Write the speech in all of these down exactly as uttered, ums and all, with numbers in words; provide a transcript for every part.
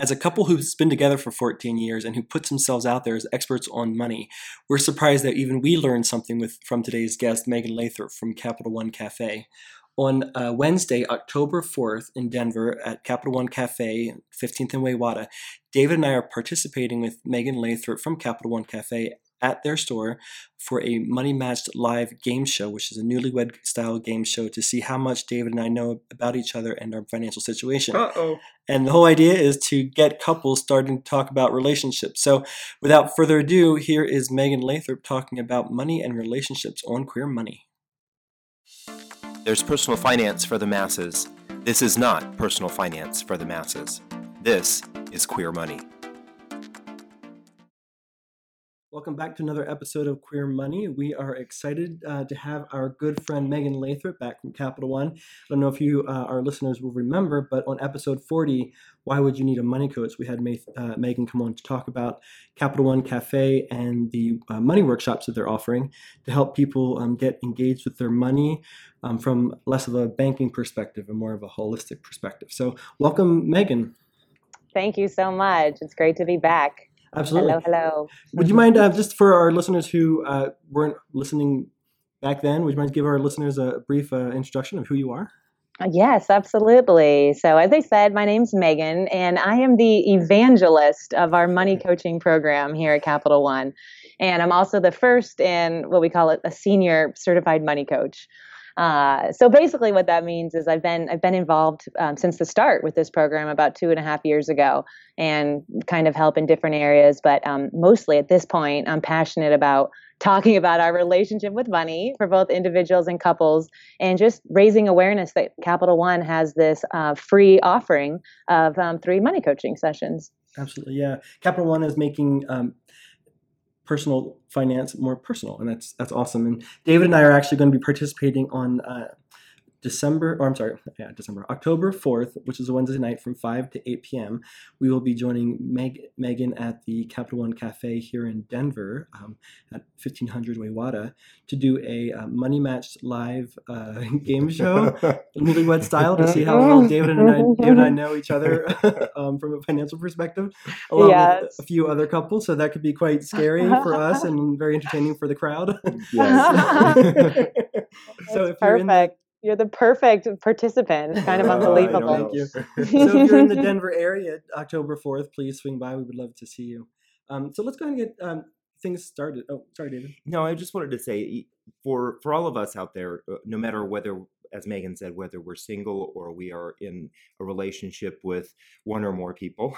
As a couple who's been together for fourteen years and who puts themselves out there as experts on money, we're surprised that even we learned something with from today's guest, Megan Lathrop from Capital One Café. On uh, Wednesday, October fourth in Denver at Capital One Café, fifteenth and Wayzata, David and I are participating with Megan Lathrop from Capital One Café at their store for a Money Match Live game show, which is a newlywed style game show to see how much David and I know about each other and our financial situation. Uh-oh. And the whole idea is to get couples starting to talk about relationships. So without further ado, here is Megan Lathrop talking about money and relationships on Queer Money. There's personal finance for the masses. This is not personal finance for the masses. This is Queer Money. Welcome back to another episode of Queer Money. We are excited uh, to have our good friend Megan Lathrop back from Capital One. I don't know if you, uh, our listeners, will remember, but on episode forty, Why Would You Need a Money Coach? We had May, uh, Megan come on to talk about Capital One Cafe and the uh, money workshops that they're offering to help people um, get engaged with their money um, from less of a banking perspective and more of a holistic perspective. So welcome, Megan. Thank you so much. It's great to be back. Absolutely. Hello, hello. Would you mind, uh, just for our listeners who uh, weren't listening back then, would you mind give our listeners a brief uh, introduction of who you are? Yes, absolutely. So as I said, my name's Megan, and I am the evangelist of our money coaching program here at Capital One. And I'm also the first in what we call it a senior certified money coach. Uh, so basically what that means is I've been, I've been involved um, since the start with this program about two and a half years ago and kind of help in different areas. But um, mostly at this point, I'm passionate about talking about our relationship with money for both individuals and couples and just raising awareness that Capital One has this uh, free offering of um, three money coaching sessions. Absolutely. Yeah. Capital One is making, um, personal finance more personal, and that's that's awesome. And David and I are actually going to be participating on uh, December, or I'm sorry, yeah, December, October fourth, which is a Wednesday night from five to eight p.m. We will be joining Meg, Megan at the Capital One Cafe here in Denver um, at fifteen hundred Wayzata to do a uh, Money Match Live uh, game show, newlywed style, to see how well David and I, David and I know each other um, from a financial perspective, along yes. with a few other couples. So that could be quite scary for us and very entertaining for the crowd. Yes. So if you're in the, You're the perfect participant. Kind of unbelievable. Thank you. So if you're in the Denver area, October fourth, please swing by. We would love to see you. Um, so let's go ahead and get um, things started. Oh, sorry, David. No, I just wanted to say for, for all of us out there, no matter whether, as Megan said, whether we're single or we are in a relationship with one or more people,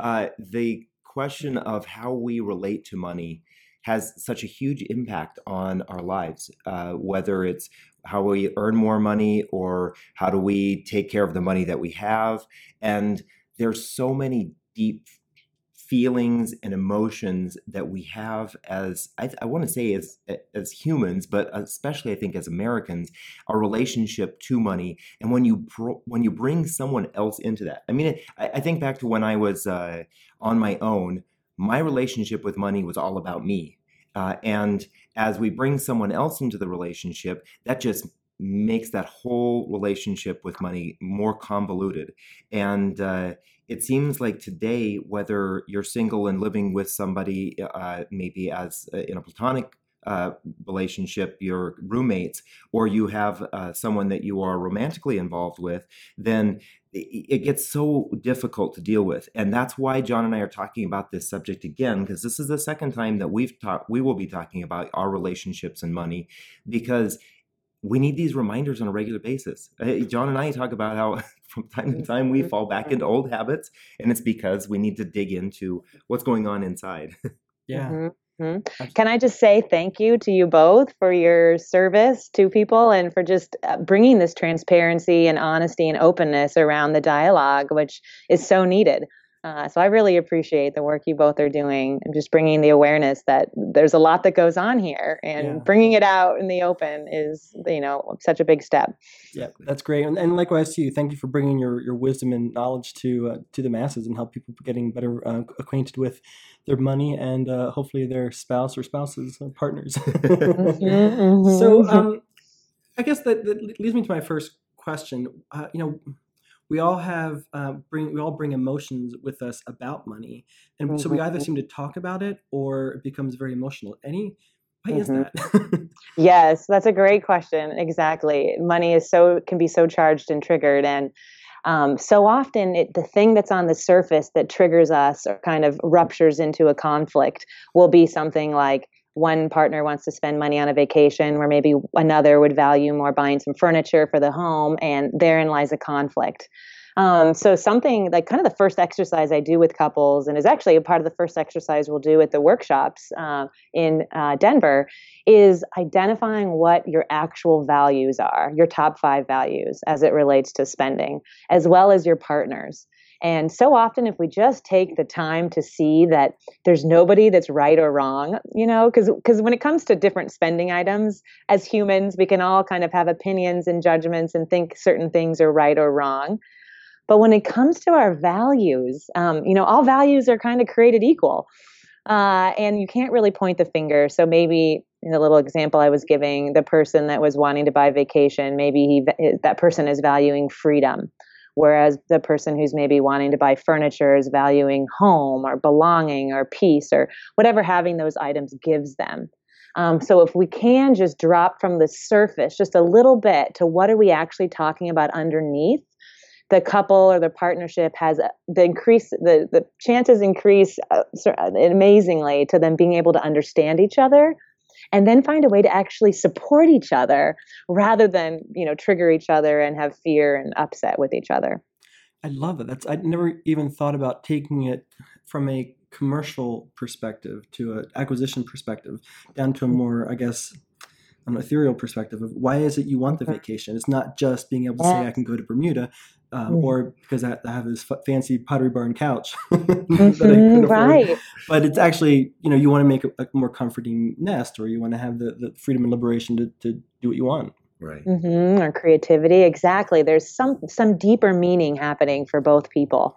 uh, the question of how we relate to money has such a huge impact on our lives, uh, whether it's how we earn more money or how do we take care of the money that we have. And there's so many deep feelings and emotions that we have as, I, I want to say as, as humans, but especially I think as Americans, our relationship to money. And when you bro- when you bring someone else into that, I mean, I, I think back to when I was uh, on my own, my relationship with money was all about me. Uh, and as we bring someone else into the relationship, that just makes that whole relationship with money more convoluted. And uh, it seems like today, whether you're single and living with somebody, uh, maybe as uh, in a platonic uh, relationship, your roommates, or you have uh, someone that you are romantically involved with, then it gets so difficult to deal with. And that's why John and I are talking about this subject again, because this is the second time that we've talked, we will be talking about our relationships and money, because we need these reminders on a regular basis. John and I talk about how from time to time we fall back into old habits, and it's because we need to dig into what's going on inside. Yeah. Mm-hmm. Mm-hmm. Can I just say thank you to you both for your service to people and for just bringing this transparency and honesty and openness around the dialogue, which is so needed. Uh, so I really appreciate the work you both are doing and just bringing the awareness that there's a lot that goes on here, and yeah. bringing it out in the open is, you know, such a big step. Yeah, that's great. And, and likewise to you, thank you for bringing your, your wisdom and knowledge to, uh, to the masses and help people getting better uh, acquainted with their money and uh, hopefully their spouse or spouses or partners. mm-hmm, mm-hmm. So um, I guess that, that leads me to my first question. Uh, you know, we all have uh, bring we all bring emotions with us about money, and mm-hmm. so we either seem to talk about it or it becomes very emotional. Any why mm-hmm. is that? Yes, that's a great question. Exactly, money is so can be so charged and triggered, and um, so often it, the thing that's on the surface that triggers us or kind of ruptures into a conflict will be something like, one partner wants to spend money on a vacation where maybe another would value more buying some furniture for the home, and therein lies a conflict. Um, so something like kind of the first exercise I do with couples, and is actually a part of the first exercise we'll do at the workshops uh, in uh, Denver, is identifying what your actual values are, your top five values as it relates to spending, as well as your partner's. And so often, if we just take the time to see that there's nobody that's right or wrong, you know, because because when it comes to different spending items, as humans, we can all kind of have opinions and judgments and think certain things are right or wrong. But when it comes to our values, um, you know, all values are kind of created equal. Uh, and you can't really point the finger. So maybe in the little example I was giving, the person that was wanting to buy vacation, maybe he, that person is valuing freedom, whereas the person who's maybe wanting to buy furniture is valuing home or belonging or peace or whatever having those items gives them. Um, so if we can just drop from the surface just a little bit to what are we actually talking about underneath, the couple or the partnership has the increase, the, the chances increase uh, amazingly to them being able to understand each other, and then find a way to actually support each other rather than, you know, trigger each other and have fear and upset with each other. I love it. That's I'd never even thought about taking it from a commercial perspective to an acquisition perspective down to a more, I guess, an ethereal perspective of why is it you want the vacation? It's not just being able to say I can go to Bermuda um, mm-hmm. or because I have this f- fancy Pottery Barn couch that I couldn't right. afford. But it's actually, you know, you want to make a, a more comforting nest, or you want to have the, the freedom and liberation to, to do what you want. Right. Mm-hmm. Or creativity. Exactly. There's some some deeper meaning happening for both people.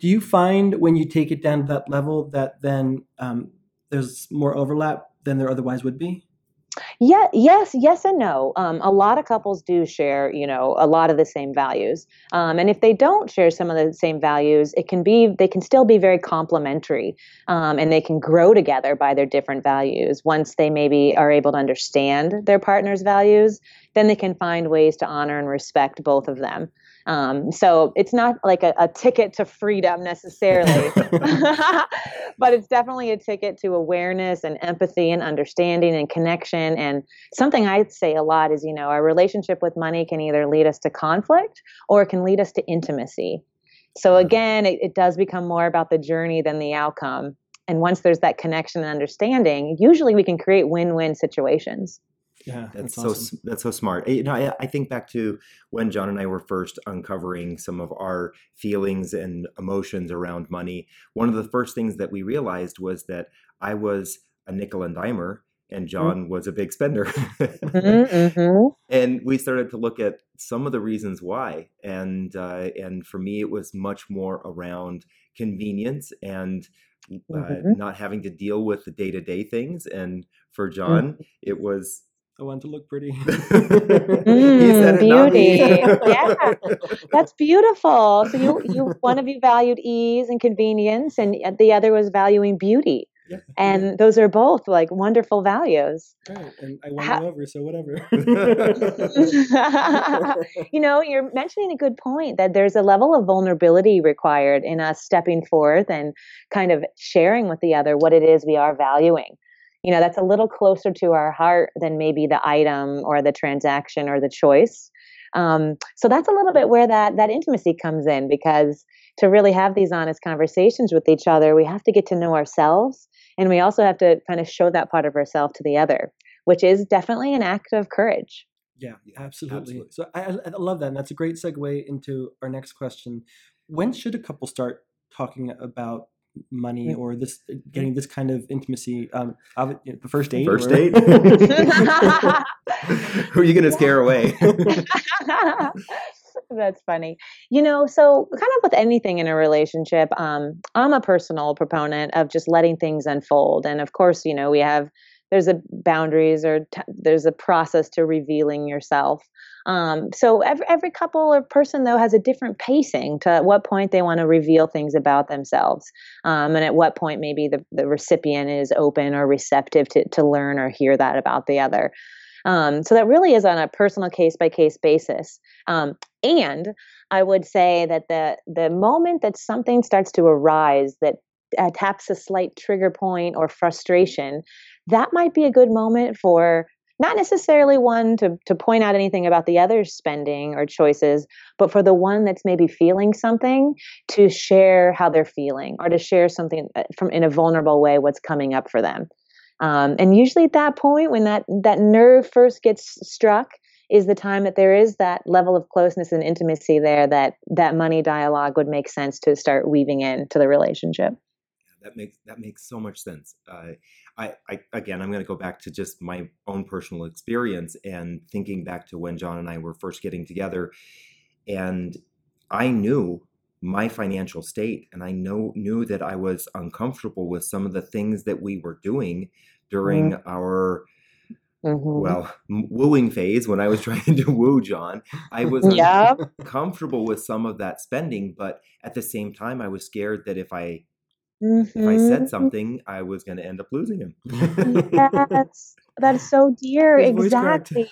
Do you find when you take it down to that level that then um, there's more overlap than there otherwise would be? Yeah, yes, yes and no. Um, a lot of couples do share, you know, a lot of the same values. Um, and if they don't share some of the same values, it can be, they can still be very complementary, um, and they can grow together by their different values. Once they maybe are able to understand their partner's values, then they can find ways to honor and respect both of them. Um, so it's not like a, a ticket to freedom necessarily, but it's definitely a ticket to awareness and empathy and understanding and connection. And something I'd say a lot is, you know, our relationship with money can either lead us to conflict or it can lead us to intimacy. So again, it, it does become more about the journey than the outcome. And once there's that connection and understanding, usually we can create win-win situations. Yeah, that's, that's awesome. so that's so smart. You know, I, I think back to when John and I were first uncovering some of our feelings and emotions around money. One of the first things that we realized was that I was a nickel and dimer, and John mm-hmm. was a big spender. mm-hmm, mm-hmm. And we started to look at some of the reasons why. And uh, and for me, it was much more around convenience and uh, mm-hmm. not having to deal with the day-to-day things. And for John, mm-hmm. it was, I want to look pretty. mm, beauty. Yeah, that's beautiful. So you, you, one of you valued ease and convenience, and the other was valuing beauty. Yeah. And yeah. those are both like wonderful values. Right. And I won How- over, so whatever. You know, you're mentioning a good point that there's a level of vulnerability required in us stepping forth and kind of sharing with the other what it is we are valuing. You know, that's a little closer to our heart than maybe the item or the transaction or the choice. Um, so that's a little bit where that that intimacy comes in, because to really have these honest conversations with each other, we have to get to know ourselves, and we also have to kind of show that part of ourselves to the other, which is definitely an act of courage. Yeah, absolutely. absolutely. So I, I love that. And that's a great segue into our next question. When should a couple start talking about money or this getting this kind of intimacy? Um, the first date. First or? date. Who are you going to scare away? That's funny. You know, so kind of with anything in a relationship, um, I'm a personal proponent of just letting things unfold. And of course, you know, we have there's a boundaries or t- there's a process to revealing yourself. Um, so every, every couple or person, though, has a different pacing to at what point they want to reveal things about themselves. Um, and at what point maybe the, the recipient is open or receptive to, to learn or hear that about the other. Um, so that really is on a personal case-by-case basis. Um, and I would say that the the moment that something starts to arise that uh, taps a slight trigger point or frustration, that might be a good moment for not necessarily one to, to point out anything about the other's spending or choices, but for the one that's maybe feeling something to share how they're feeling or to share something from in a vulnerable way what's coming up for them. Um, and usually at that point, when that, that nerve first gets struck, is the time that there is that level of closeness and intimacy there that that money dialogue would make sense to start weaving into the relationship. That makes that makes so much sense. Uh, I, I again, I'm going to go back to just my own personal experience and thinking back to when John and I were first getting together, and I knew my financial state. And I know, knew that I was uncomfortable with some of the things that we were doing during mm-hmm. our, mm-hmm. well, wooing phase when I was trying to woo John. I was yep. uncomfortable with some of that spending, but at the same time, I was scared that if I Mm-hmm. if I said something, I was going to end up losing him. Yes, that's so dear. Exactly.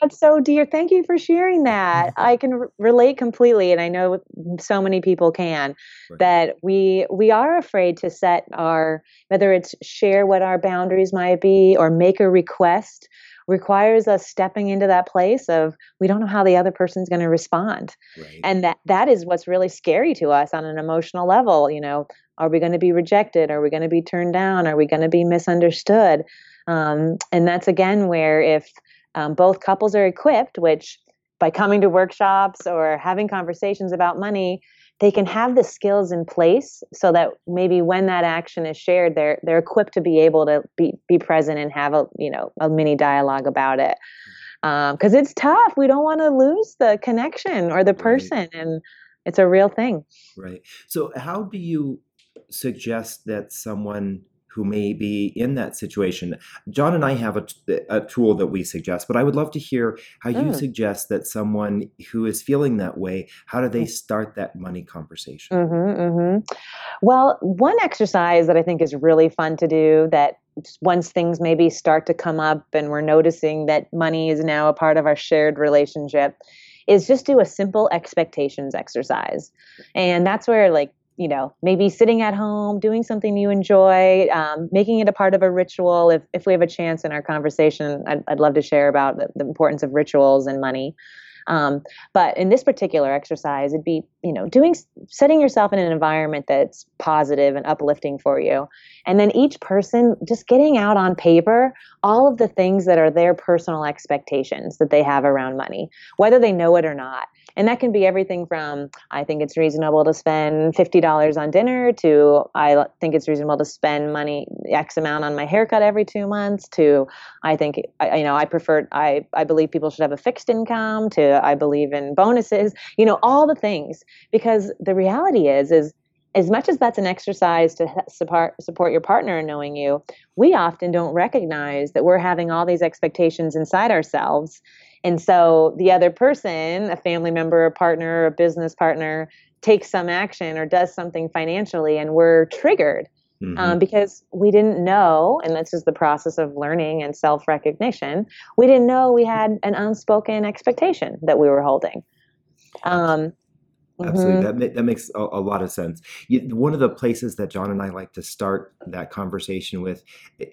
That's so dear. Thank you for sharing that. I can r- relate completely, and I know so many people can. Right. That we we are afraid to set our, whether it's share what our boundaries might be or make a request, requires us stepping into that place of we don't know how the other person's going to respond. Right. And that that is what's really scary to us on an emotional level. You know, are we going to be rejected? Are we going to be turned down? Are we going to be misunderstood? Um, and that's, again, where if um, both couples are equipped, which by coming to workshops or having conversations about money, they can have the skills in place so that maybe when that action is shared, they're they're equipped to be able to be, be present and have a, you know, a mini dialogue about it. Because um, it's tough. We don't want to lose the connection or the person. Right. And it's a real thing. Right. So how do you suggest that someone who may be in that situation, John and I have a, a tool that we suggest, but I would love to hear how you mm. suggest that someone who is feeling that way, how do they start that money conversation? Mm-hmm, mm-hmm. Well, one exercise that I think is really fun to do that once things maybe start to come up and we're noticing that money is now a part of our shared relationship is just do a simple expectations exercise. And that's where, like, you know, maybe sitting at home, doing something you enjoy, um, making it a part of a ritual. If if we have a chance in our conversation, I'd, I'd love to share about the, the importance of rituals and money. Um, but in this particular exercise, it'd be, you know, doing, setting yourself in an environment that's positive and uplifting for you. And then each person just getting out on paper all of the things that are their personal expectations that they have around money, whether they know it or not. And that can be everything from, I think it's reasonable to spend fifty dollars on dinner, to I think it's reasonable to spend money, X amount on my haircut every two months, to I think, I, you know, I prefer, I, I believe people should have a fixed income, to I believe in bonuses, you know, all the things. Because the reality is, is as much as that's an exercise to support, support your partner in knowing you, we often don't recognize that we're having all these expectations inside ourselves. And so the other person, a family member, a partner, a business partner, takes some action or does something financially, and we're triggered mm-hmm. um, because we didn't know, and that's just the process of learning and self-recognition, we didn't know we had an unspoken expectation that we were holding. Um, Absolutely. Mm-hmm. That that makes a, a lot of sense. You, one of the places that John and I like to start that conversation with,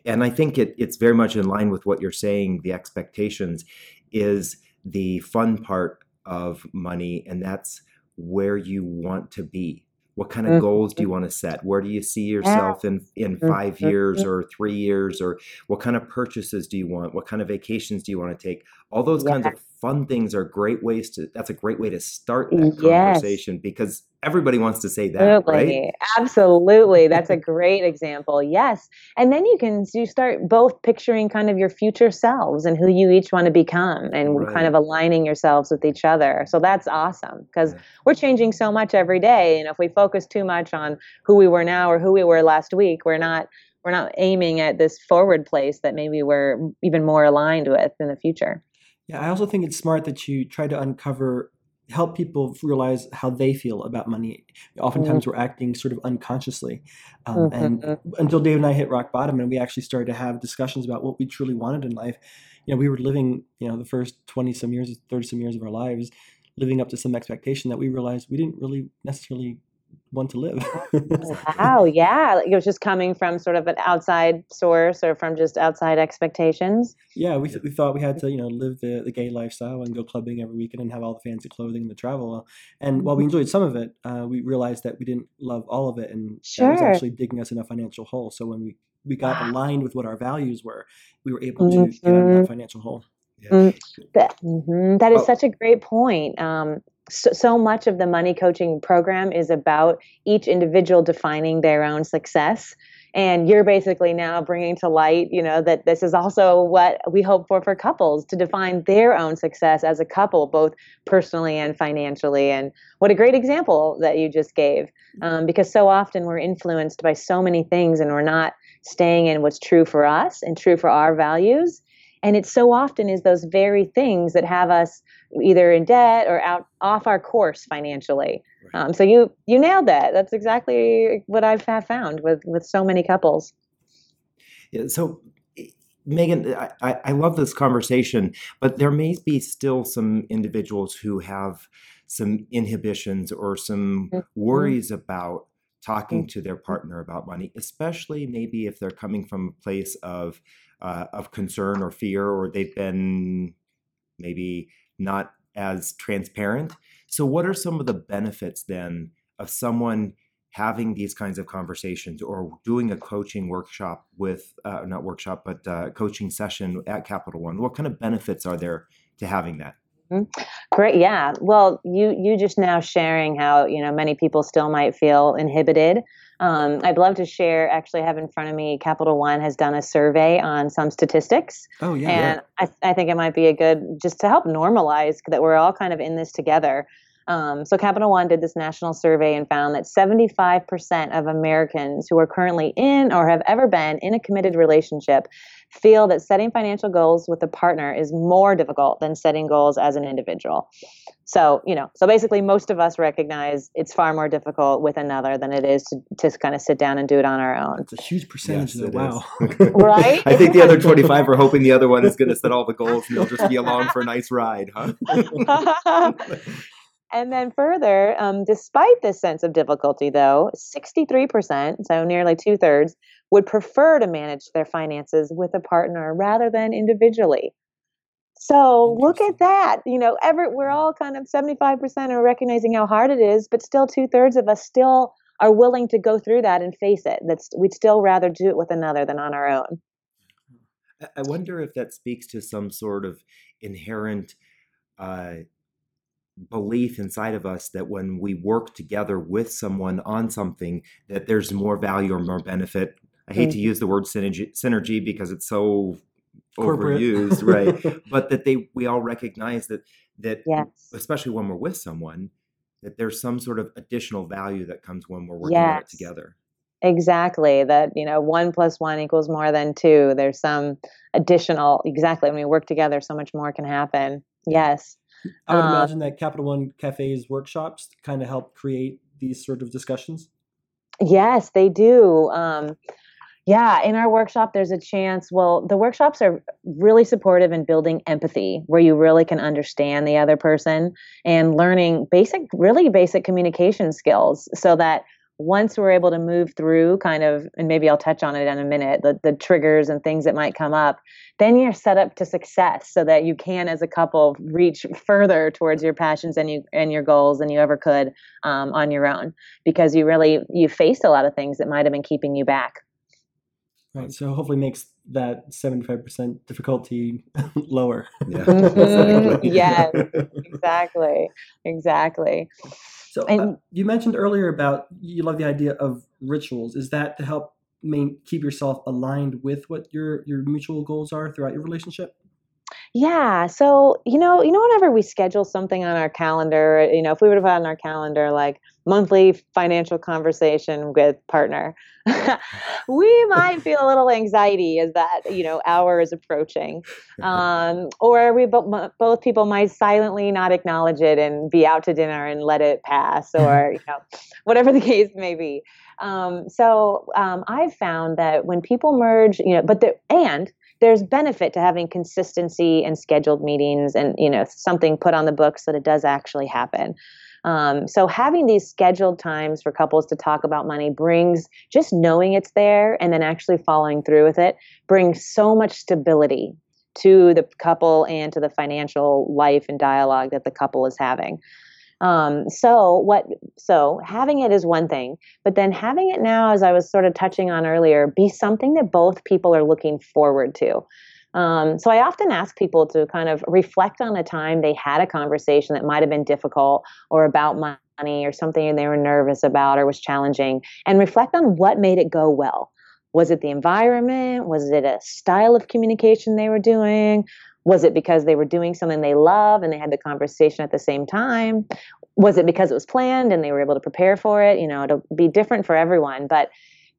and I think it, it's very much in line with what you're saying, the expectations, is the fun part of money, and that's where you want to be. What kind of mm-hmm. goals do you want to set? Where do you see yourself yeah. in, in five mm-hmm. years or three years? Or what kind of purchases do you want? What kind of vacations do you want to take? All those yeah. kinds of fun things are great ways to, that's a great way to start that yes. conversation, because everybody wants to say that, absolutely. Right? Absolutely. That's a great example. Yes. And then you can you start both picturing kind of your future selves and who you each want to become, and right. kind of aligning yourselves with each other. So that's awesome, because yeah. we're changing so much every day. And if we focus too much on who we were now or who we were last week, we're not we're not aiming at this forward place that maybe we're even more aligned with in the future. Yeah, I also think it's smart that you try to uncover, help people realize how they feel about money. Oftentimes mm-hmm. we're acting sort of unconsciously. Um, mm-hmm. And until Dave and I hit rock bottom and we actually started to have discussions about what we truly wanted in life, you know, we were living, you know, the first twenty some years, thirty some years of our lives, living up to some expectation that we realized we didn't really necessarily want to live. Wow. Yeah. Like it was just coming from sort of an outside source or from just outside expectations. Yeah. We, th- we thought we had to, you know, live the, the gay lifestyle and go clubbing every weekend and have all the fancy clothing and the travel. And while we enjoyed some of it, uh, we realized that we didn't love all of it. And sure. that was actually digging us in a financial hole. So when we, we got wow. aligned with what our values were, we were able to mm-hmm. get out of that financial hole. Yeah. Mm-hmm. That, mm-hmm. that is oh. such a great point. Um, So, so much of the money coaching program is about each individual defining their own success. And you're basically now bringing to light, you know, that this is also what we hope for for couples, to define their own success as a couple, both personally and financially. And what a great example that you just gave, um, because so often we're influenced by so many things and we're not staying in what's true for us and true for our values. And it so often is those very things that have us either in debt or out off our course financially. Right. Um, so you you nailed that. That's exactly what I've found with, with so many couples. Yeah. So, Megan, I, I love this conversation, but there may be still some individuals who have some inhibitions or some mm-hmm. worries about talking mm-hmm. to their partner about money, especially maybe if they're coming from a place of Uh, of concern or fear, or they've been maybe not as transparent. So what are some of the benefits then of someone having these kinds of conversations or doing a coaching workshop with, uh, not workshop, but uh, coaching session at Capital One? What kind of benefits are there to having that? Mm-hmm. Great. Yeah. Well, you, you just now sharing how, you know, many people still might feel inhibited. Um, I'd love to share, actually I have in front of me, Capital One has done a survey on some statistics. Oh, yeah. And yeah. I, th- I think it might be a good, just to help normalize that we're all kind of in this together. Um, so Capital One did this national survey and found that seventy-five percent of Americans who are currently in or have ever been in a committed relationship feel that setting financial goals with a partner is more difficult than setting goals as an individual. So, you know, so basically most of us recognize it's far more difficult with another than it is to, to kind of sit down and do it on our own. It's a huge percentage yes, of the wow. Right? I think the other twenty-five are hoping the other one is going to set all the goals and they'll just be along for a nice ride, huh? And then further, um, despite this sense of difficulty, though, sixty-three percent, so nearly two-thirds, would prefer to manage their finances with a partner rather than individually. So look at that. You know, every, we're all kind of seventy-five percent are recognizing how hard it is, but still two-thirds of us still are willing to go through that and face it. That's, we'd still rather do it with another than on our own. I wonder if that speaks to some sort of inherent uh belief inside of us that when we work together with someone on something, that there's more value or more benefit. I hate mm-hmm. to use the word synergy, synergy because it's so corporate. Overused, right? But that they, we all recognize that, that yes. especially when we're with someone, that there's some sort of additional value that comes when we're working yes. on it together. Exactly. That, you know, one plus one equals more than two. There's some additional, exactly. When we work together, so much more can happen. Yes. I would imagine that Capital One Café's workshops kind of help create these sort of discussions. Yes, they do. Um, yeah, in our workshop, there's a chance. Well, the workshops are really supportive in building empathy, where you really can understand the other person and learning basic, really basic communication skills so that once we're able to move through kind of, and maybe I'll touch on it in a minute, the, the triggers and things that might come up, then you're set up to success so that you can, as a couple, reach further towards your passions and you and your goals than you ever could um, on your own, because you really, you faced a lot of things that might have been keeping you back. Right. So hopefully makes that seventy-five percent difficulty lower. Yeah. Mm-hmm. Yes, exactly. Exactly. So and, uh, you mentioned earlier about you love the idea of rituals. Is that to help main, keep yourself aligned with what your, your mutual goals are throughout your relationship? Yeah. So, you know, you know, whenever we schedule something on our calendar, you know, if we would have had on our calendar, like monthly financial conversation with partner, we might feel a little anxiety as that, you know, hour is approaching. Um, or we bo- both people might silently not acknowledge it and be out to dinner and let it pass, or, you know, whatever the case may be. Um, so um, I've found that when people merge, you know, but the, and there's benefit to having consistency and scheduled meetings and, you know, something put on the books that it does actually happen. Um, so having these scheduled times for couples to talk about money brings, just knowing it's there and then actually following through with it, brings so much stability to the couple and to the financial life and dialogue that the couple is having. Um, so what, so having it is one thing, but then having it now, as I was sort of touching on earlier, be something that both people are looking forward to. Um, so I often ask people to kind of reflect on a time they had a conversation that might've been difficult or about money or something they were nervous about or was challenging, and reflect on what made it go well. Was it the environment? Was it a style of communication they were doing? Was it because they were doing something they love and they had the conversation at the same time? Was it because it was planned and they were able to prepare for it? You know, it'll be different for everyone. But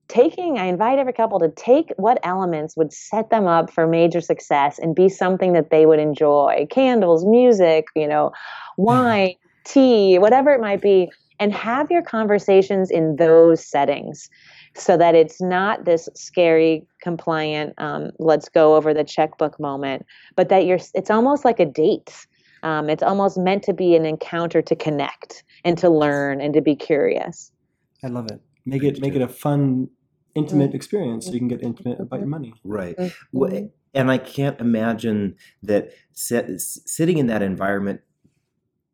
taking, I invite every couple to take what elements would set them up for major success and be something that they would enjoy. Candles, music, you know, wine, tea, whatever it might be. And have your conversations in those settings so that it's not this scary, compliant, um, let's go over the checkbook moment, but that you're, it's almost like a date. Um, it's almost meant to be an encounter to connect and to learn and to be curious. I love it. Make it, make it a fun, intimate experience so you can get intimate about your money. Right. Well, and I can't imagine that sitting in that environment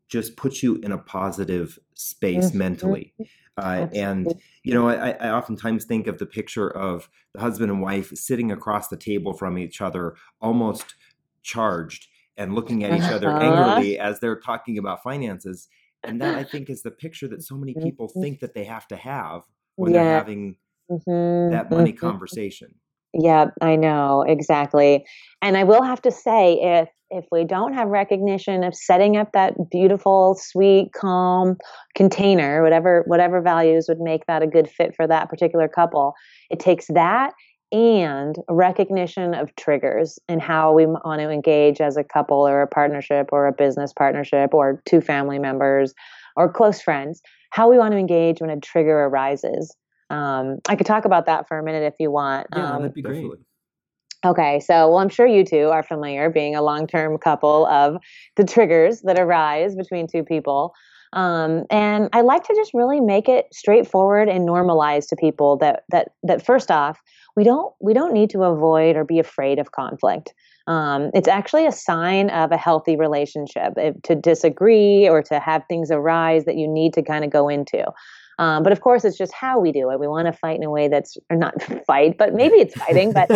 just puts you in a positive space mm-hmm. mentally. Uh, and, you know, I, I oftentimes think of the picture of the husband and wife sitting across the table from each other, almost charged and looking at each other uh-huh. angrily as they're talking about finances. And that, I think, is the picture that so many people think that they have to have when yeah. they're having mm-hmm. that money mm-hmm. conversation. Yeah, I know. Exactly. And I will have to say, if if we don't have recognition of setting up that beautiful, sweet, calm container, whatever whatever values would make that a good fit for that particular couple, it takes that and recognition of triggers and how we want to engage as a couple or a partnership or a business partnership or two family members or close friends, how we want to engage when a trigger arises. Um, I could talk about that for a minute if you want. Yeah, um, that'd be great. Okay, so well, I'm sure you two are familiar, being a long-term couple, of the triggers that arise between two people. Um, and I like to just really make it straightforward and normalize to people that that that first off, we don't we don't need to avoid or be afraid of conflict. Um, it's actually a sign of a healthy relationship if, to disagree or to have things arise that you need to kind of go into. Um, but of course, it's just how we do it. We want to fight in a way that's, or not fight, but maybe it's fighting, but,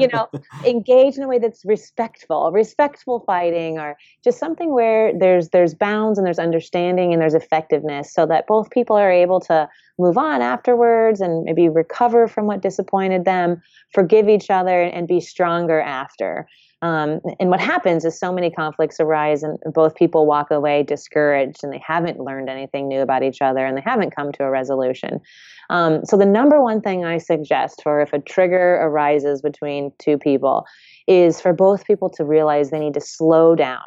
you know, engage in a way that's respectful, respectful fighting, or just something where there's, there's bounds and there's understanding and there's effectiveness so that both people are able to move on afterwards and maybe recover from what disappointed them, forgive each other, and be stronger after. Um, and what happens is so many conflicts arise and both people walk away discouraged and they haven't learned anything new about each other and they haven't come to a resolution. Um, so the number one thing I suggest for if a trigger arises between two people is for both people to realize they need to slow down.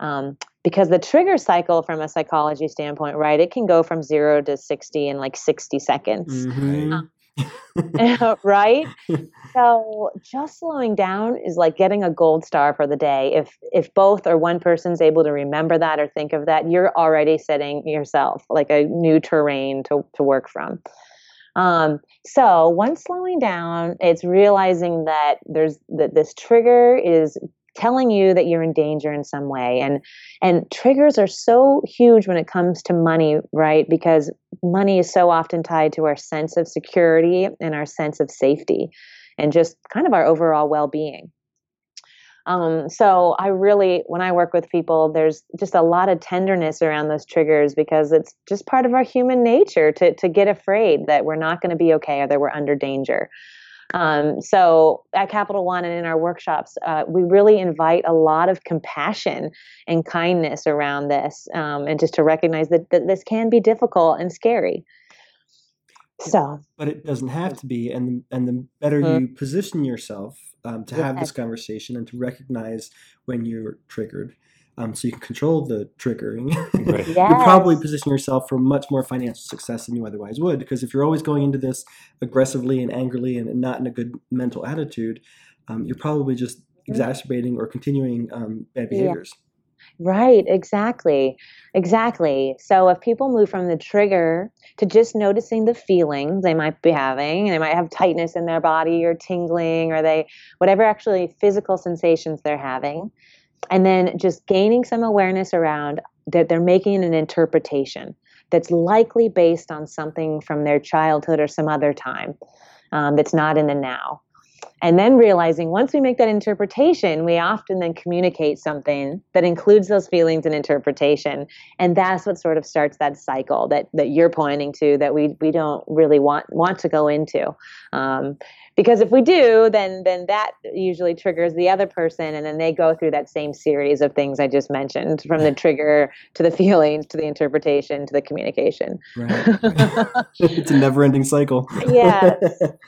Um, because the trigger cycle from a psychology standpoint, right, it can go from zero to sixty in like sixty seconds. Mm-hmm. Um, right? So just slowing down is like getting a gold star for the day. If if both or one person's able to remember that or think of that, you're already setting yourself like a new terrain to, to work from. Um, so once slowing down, it's realizing that there's that this trigger is telling you that you're in danger in some way. And and triggers are so huge when it comes to money, right? Because money is so often tied to our sense of security and our sense of safety and just kind of our overall well-being. Um, so I really, when I work with people, there's just a lot of tenderness around those triggers because it's just part of our human nature to to get afraid that we're not going to be okay or that we're under danger. Um, so at Capital One and in our workshops, uh, we really invite a lot of compassion and kindness around this, um, and just to recognize that, that this can be difficult and scary. So, but it doesn't have to be. And, and the better mm-hmm. you position yourself um, to have this conversation and to recognize when you're triggered, um, so you can control the triggering, right. yes. you're probably positioning yourself for much more financial success than you otherwise would. Because if you're always going into this aggressively and angrily and, and not in a good mental attitude, um, you're probably just mm-hmm. exacerbating or continuing um, bad behaviors. Yeah. Right, exactly. Exactly. So if people move from the trigger to just noticing the feelings they might be having, they might have tightness in their body or tingling or they whatever actually physical sensations they're having, and then just gaining some awareness around that they're making an interpretation that's likely based on something from their childhood or some other time, um, that's not in the now. And then realizing once we make that interpretation, we often then communicate something that includes those feelings and interpretation. And that's what sort of starts that cycle that, that you're pointing to that we, we don't really want, want to go into. Um, because if we do, then, then that usually triggers the other person. And then they go through that same series of things I just mentioned, from the trigger to the feelings, to the interpretation, to the communication. Right. It's a never ending cycle. Yeah. So,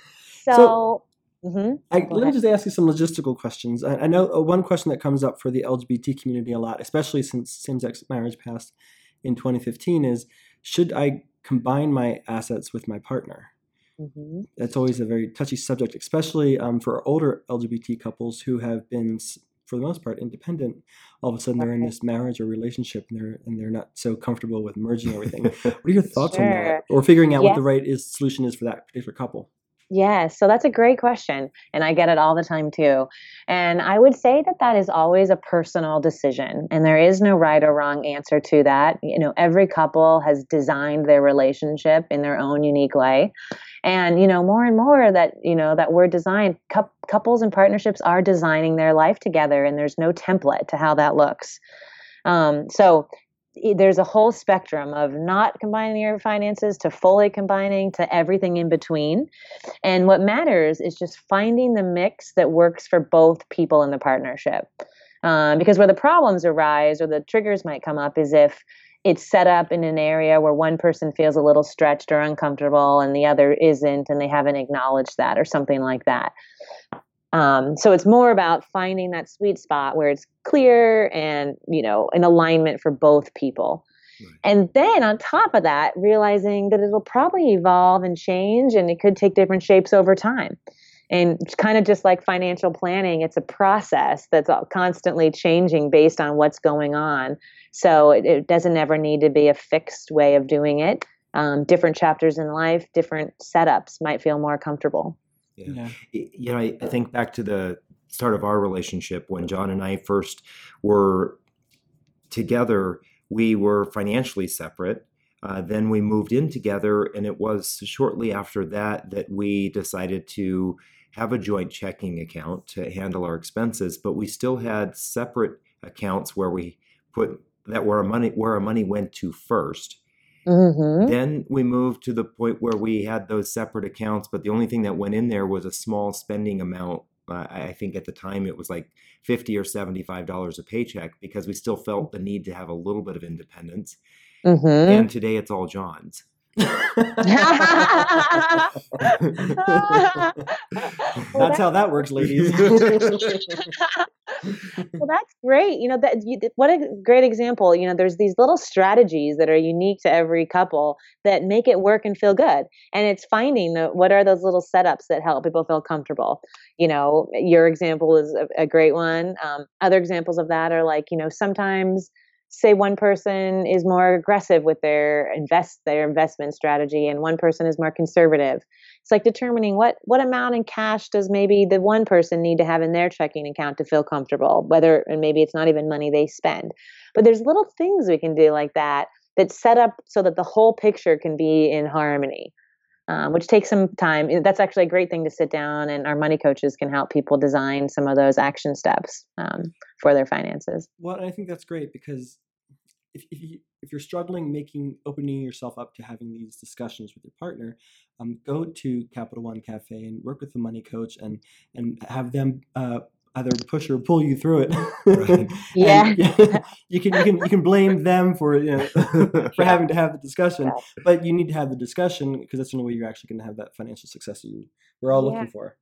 so- Mm-hmm. I, let me just ask you some logistical questions. I, I know uh, one question that comes up for the L G B T community a lot, especially since same-sex marriage passed in twenty fifteen, is should I combine my assets with my partner? Mm-hmm. That's always a very touchy subject, especially um, for older L G B T couples who have been, for the most part, independent. All of a sudden, okay. they're in this marriage or relationship, and they're and they're not so comfortable with merging everything. What are your thoughts sure. on that, or figuring out yeah. what the right is, solution is for that particular couple? Yes. So that's a great question. And I get it all the time too. And I would say that that is always a personal decision, and there is no right or wrong answer to that. You know, every couple has designed their relationship in their own unique way. And, you know, more and more that, you know, that we're designed, cu- couples and partnerships are designing their life together, and there's no template to how that looks. Um, so there's a whole spectrum of not combining your finances to fully combining to everything in between. And what matters is just finding the mix that works for both people in the partnership. Um, because where the problems arise or the triggers might come up is if it's set up in an area where one person feels a little stretched or uncomfortable and the other isn't, and they haven't acknowledged that or something like that. Um, so it's more about finding that sweet spot where it's clear and, you know, in alignment for both people. Right. And then on top of that, realizing that it'll probably evolve and change, and it could take different shapes over time. And it's kind of just like financial planning. It's a process that's constantly changing based on what's going on. So it, it doesn't ever need to be a fixed way of doing it. Um, different chapters in life, different setups might feel more comfortable. Yeah. yeah, you know, I, I think back to the start of our relationship when John and I first were together. We were financially separate. Uh, then we moved in together, and it was shortly after that that we decided to have a joint checking account to handle our expenses. But we still had separate accounts where we put that where our money where our money went to first. Mm-hmm. Then we moved to the point where we had those separate accounts, but the only thing that went in there was a small spending amount. Uh, I think at the time it was like fifty or seventy-five dollars a paycheck, because we still felt the need to have a little bit of independence. Mm-hmm. And today it's all John's. Well, that's how that works, ladies. Well, that's great. You know, that you, what a great example. You know, there's these little strategies that are unique to every couple that make it work and feel good. And it's finding the, what are those little setups that help people feel comfortable. You know, your example is a, a great one. Um, other examples of that are like, you know, sometimes say one person is more aggressive with their invest their investment strategy and one person is more conservative. It's like determining what what amount in cash does maybe the one person need to have in their checking account to feel comfortable, whether and maybe it's not even money they spend. But there's little things we can do like that that's set up so that the whole picture can be in harmony, um, which takes some time. That's actually a great thing to sit down, and our money coaches can help people design some of those action steps um, for their finances. Well, I think that's great, because if, if you, if you're struggling making, opening yourself up to having these discussions with your partner, um, go to Capital One Cafe and work with the money coach and and have them uh, either push or pull you through it. Right. Yeah. And, yeah, you can you can you can blame them for you know, for having to have the discussion, but you need to have the discussion because that's the only way you're actually going to have that financial success that you we're all yeah. looking for.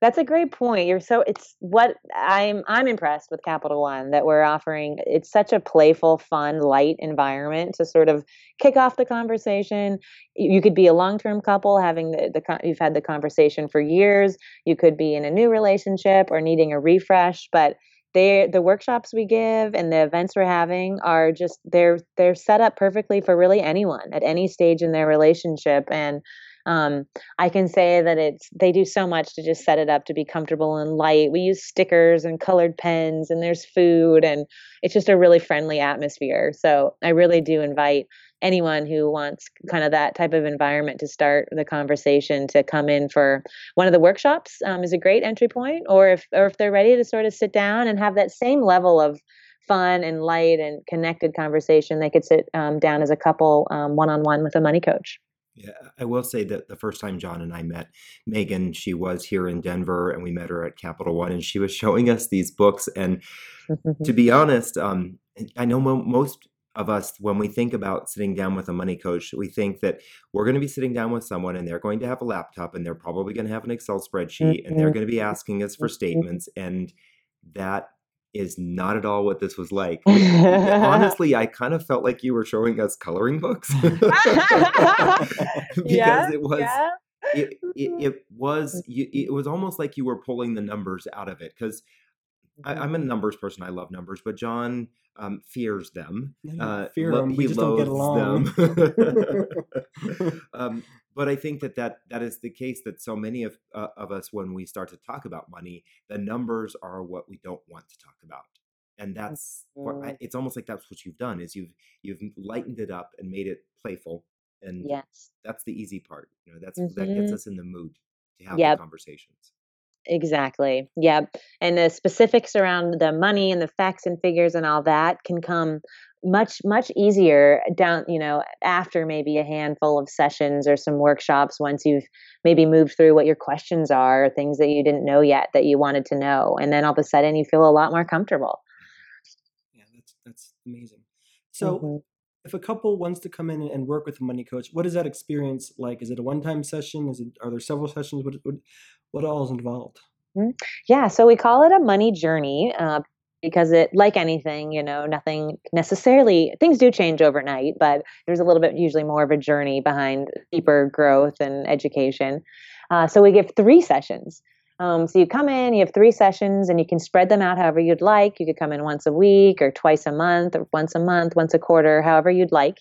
That's a great point. You're so it's what I'm I'm impressed with Capital One that we're offering. It's such a playful, fun, light environment to sort of kick off the conversation. You could be a long-term couple having the, the you've had the conversation for years. You could be in a new relationship or needing a refresh, but They, the workshops we give and the events we're having are just, they're they're set up perfectly for really anyone at any stage in their relationship. And um, I can say that it's they do so much to just set it up to be comfortable and light. We use stickers and colored pens and there's food and it's just a really friendly atmosphere. So I really do invite anyone who wants kind of that type of environment to start the conversation to come in for one of the workshops um, is a great entry point, or if or if they're ready to sort of sit down and have that same level of fun and light and connected conversation, they could sit um, down as a couple um, one-on-one with a money coach. Yeah, I will say that the first time John and I met Megan, she was here in Denver and we met her at Capital One and she was showing us these books. And to be honest, um, I know mo- most of us, when we think about sitting down with a money coach, we think that we're going to be sitting down with someone and they're going to have a laptop and they're probably going to have an Excel spreadsheet mm-hmm. and they're going to be asking us for statements. And that is not at all what this was like. Honestly, I kind of felt like you were showing us coloring books. because yeah, it was... Yeah. It, it, it was it was almost like you were pulling the numbers out of it because I, I'm a numbers person. I love numbers, but John um, fears them. Uh, fear lo- them. We just don't get along. um, but I think that, that that is the case that so many of uh, of us, when we start to talk about money, the numbers are what we don't want to talk about, and that's okay. It's almost like that's what you've done is you've you've lightened it up and made it playful, and yes. that's the easy part. You know, that's mm-hmm. that gets us in the mood to have yep. the conversations. Exactly. Yeah. And the specifics around the money and the facts and figures and all that can come much, much easier down, you know, after maybe a handful of sessions or some workshops, once you've maybe moved through what your questions are, things that you didn't know yet that you wanted to know. And then all of a sudden you feel a lot more comfortable. Yeah, that's, that's amazing. So mm-hmm. if a couple wants to come in and work with a money coach, what is that experience like? Is it a one-time session? Is it, are there several sessions? What, what, what all is involved? Yeah. So we call it a money journey uh, because it, like anything, you know, nothing necessarily, things do change overnight, but there's a little bit usually more of a journey behind deeper growth and education. Uh, so we give three sessions. Um, so you come in, you have three sessions and you can spread them out however you'd like. You could come in once a week or twice a month or once a month, once a quarter, however you'd like.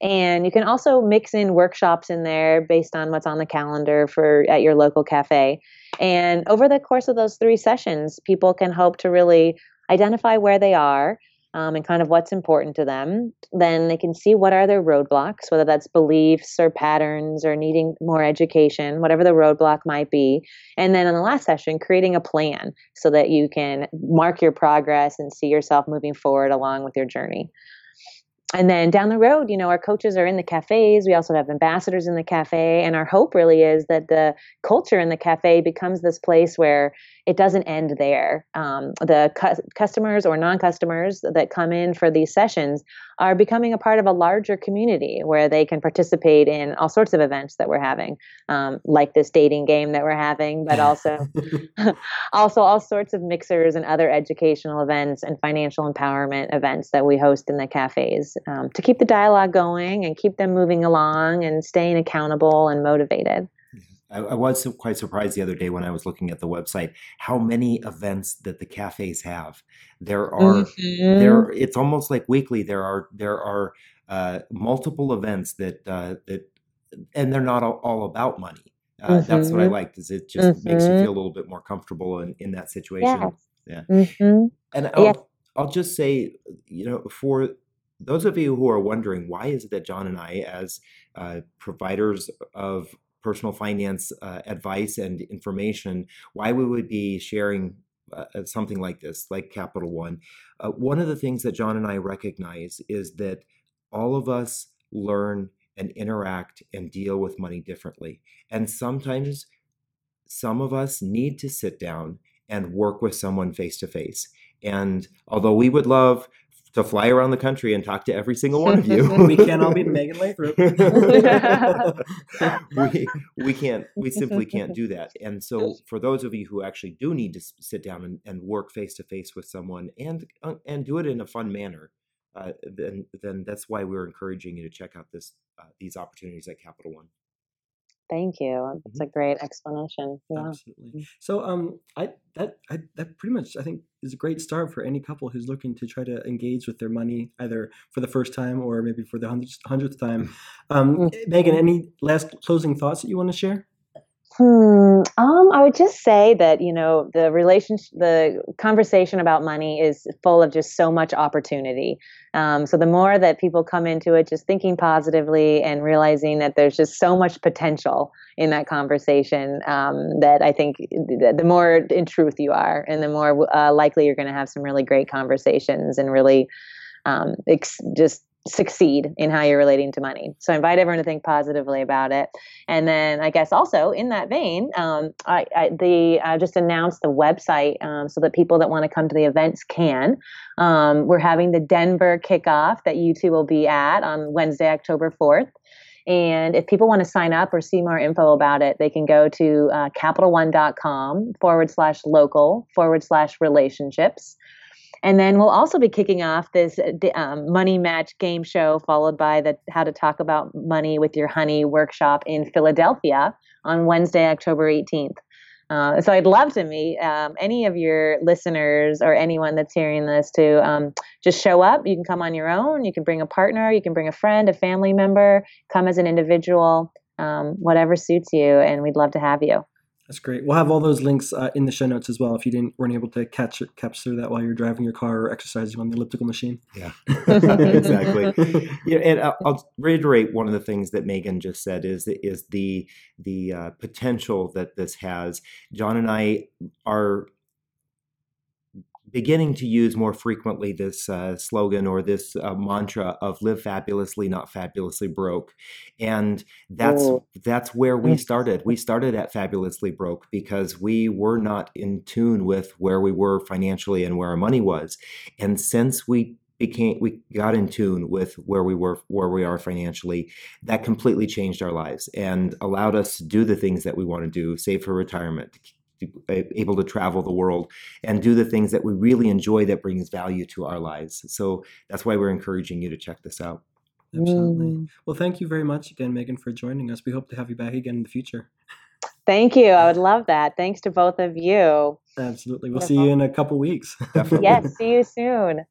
And you can also mix in workshops in there based on what's on the calendar for at your local cafe. And over the course of those three sessions, people can hope to really identify where they are. Um, and kind of what's important to them, then they can see what are their roadblocks, whether that's beliefs or patterns or needing more education, whatever the roadblock might be. And then in the last session, creating a plan so that you can mark your progress and see yourself moving forward along with your journey. And then down the road, you know, our coaches are in the cafes. We also have ambassadors in the cafe. And our hope really is that the culture in the cafe becomes this place where it doesn't end there. Um, the cu- customers or non-customers that come in for these sessions are becoming a part of a larger community where they can participate in all sorts of events that we're having, um, like this dating game that we're having, but also, also all sorts of mixers and other educational events and financial empowerment events that we host in the cafes um, to keep the dialogue going and keep them moving along and staying accountable and motivated. I, I was quite surprised the other day when I was looking at the website how many events that the cafes have. There are mm-hmm. there. It's almost like weekly. There are there are uh, multiple events that uh, that, and they're not all, all about money. Uh, mm-hmm. That's what I liked. Is it just mm-hmm. makes you feel a little bit more comfortable in, in that situation. Yeah. yeah. Mm-hmm. And I'll, yeah. I'll just say, you know, for those of you who are wondering why is it that John and I, as uh, providers of personal finance uh, advice and information, why we would be sharing uh, something like this, like Capital One. Uh, one of the things that John and I recognize is that all of us learn and interact and deal with money differently. And sometimes some of us need to sit down and work with someone face to face. And although we would love to fly around the country and talk to every single one of you, we can't all be Megan Lathrop. we, we can't, we simply can't do that. And so for those of you who actually do need to sit down and, and work face to face with someone and, uh, and do it in a fun manner, uh, then, then that's why we're encouraging you to check out this, uh, these opportunities at Capital One. Thank you. That's a great explanation. Yeah. Absolutely. So, um, I that I, that pretty much I think is a great start for any couple who's looking to try to engage with their money, either for the first time or maybe for the hundredth, hundredth time. Um, mm-hmm. Megan, any last closing thoughts that you want to share? Hmm. Um, I would just say that, you know, the relationship, the conversation about money is full of just so much opportunity. Um, so the more that people come into it, just thinking positively and realizing that there's just so much potential in that conversation, um, that I think th- the more in truth you are, and the more uh, likely you're going to have some really great conversations and really um, ex- just succeed in how you're relating to money. So I invite everyone to think positively about it. And then I guess also in that vein, um, I, I, the, I just announced the website, um, so that people that want to come to the events can. Um, we're having the Denver kickoff that you two will be at on Wednesday, October fourth. And if people want to sign up or see more info about it, they can go to uh, capital one dot com forward slash local forward slash relationships. And then we'll also be kicking off this um, Money Match game show, followed by the How to Talk About Money with Your Honey workshop in Philadelphia on Wednesday, October eighteenth. Uh, so I'd love to meet um, any of your listeners or anyone that's hearing this to um, just show up. You can come on your own. You can bring a partner. You can bring a friend, a family member, come as an individual, um, whatever suits you. And we'd love to have you. That's great. We'll have all those links uh, in the show notes as well if you didn't weren't able to catch capture that while you're driving your car or exercising on the elliptical machine. Yeah, exactly. You know, and I'll, I'll reiterate one of the things that Megan just said is is the the uh, potential that this has. John and I are beginning to use more frequently this uh, slogan or this uh, mantra of live fabulously, not fabulously broke. And that's oh. that's where we started. We started at fabulously broke because we were not in tune with where we were financially and where our money was. And since we became, we got in tune with where we were, where we are financially, that completely changed our lives and allowed us to do the things that we want to do, save for retirement, able to travel the world and do the things that we really enjoy that brings value to our lives. So that's why we're encouraging you to check this out. Absolutely. Well, thank you very much again, Megan, for joining us. We hope to have you back again in the future. Thank you. I would love that. Thanks to both of you. Absolutely. We'll Beautiful. see you in a couple weeks. Definitely. Yes. See you soon.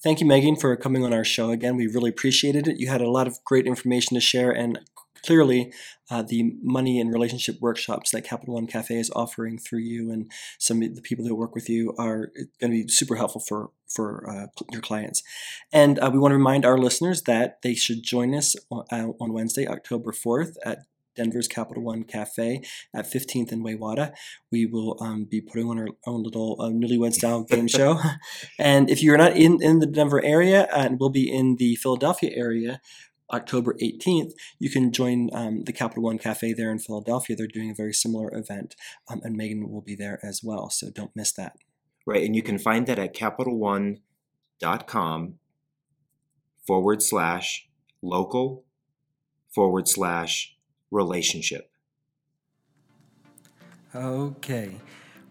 Thank you, Megan, for coming on our show again. We really appreciated it. You had a lot of great information to share, and clearly uh, the money and relationship workshops that Capital One Cafe is offering through you and some of the people who work with you are going to be super helpful for, for uh, your clients. And uh, we want to remind our listeners that they should join us on, uh, on Wednesday, October fourth at Denver's Capital One Cafe at fifteenth and Waywada. We will um, be putting on our own little uh, newlywed style game show. And if you're not in, in the Denver area, uh, and we'll be in the Philadelphia area October eighteenth, you can join um, the Capital One Cafe there in Philadelphia. They're doing a very similar event, um, and Megan will be there as well. So don't miss that. Right. And you can find that at capital one dot com forward slash local forward slash relationship. Okay.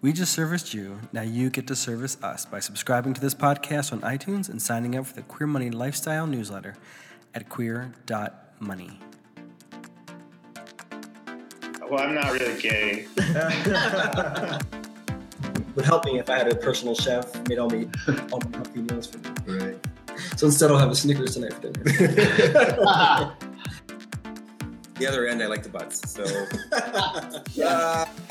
We just serviced you. Now you get to service us by subscribing to this podcast on iTunes and signing up for the Queer Money Lifestyle newsletter at queer dot money. Well, I'm not really gay. Would help me if I had a personal chef made all my all my healthy meals for me. Right. So instead, I'll have a Snickers tonight for dinner. The other end, I like the butts, so... yeah. uh...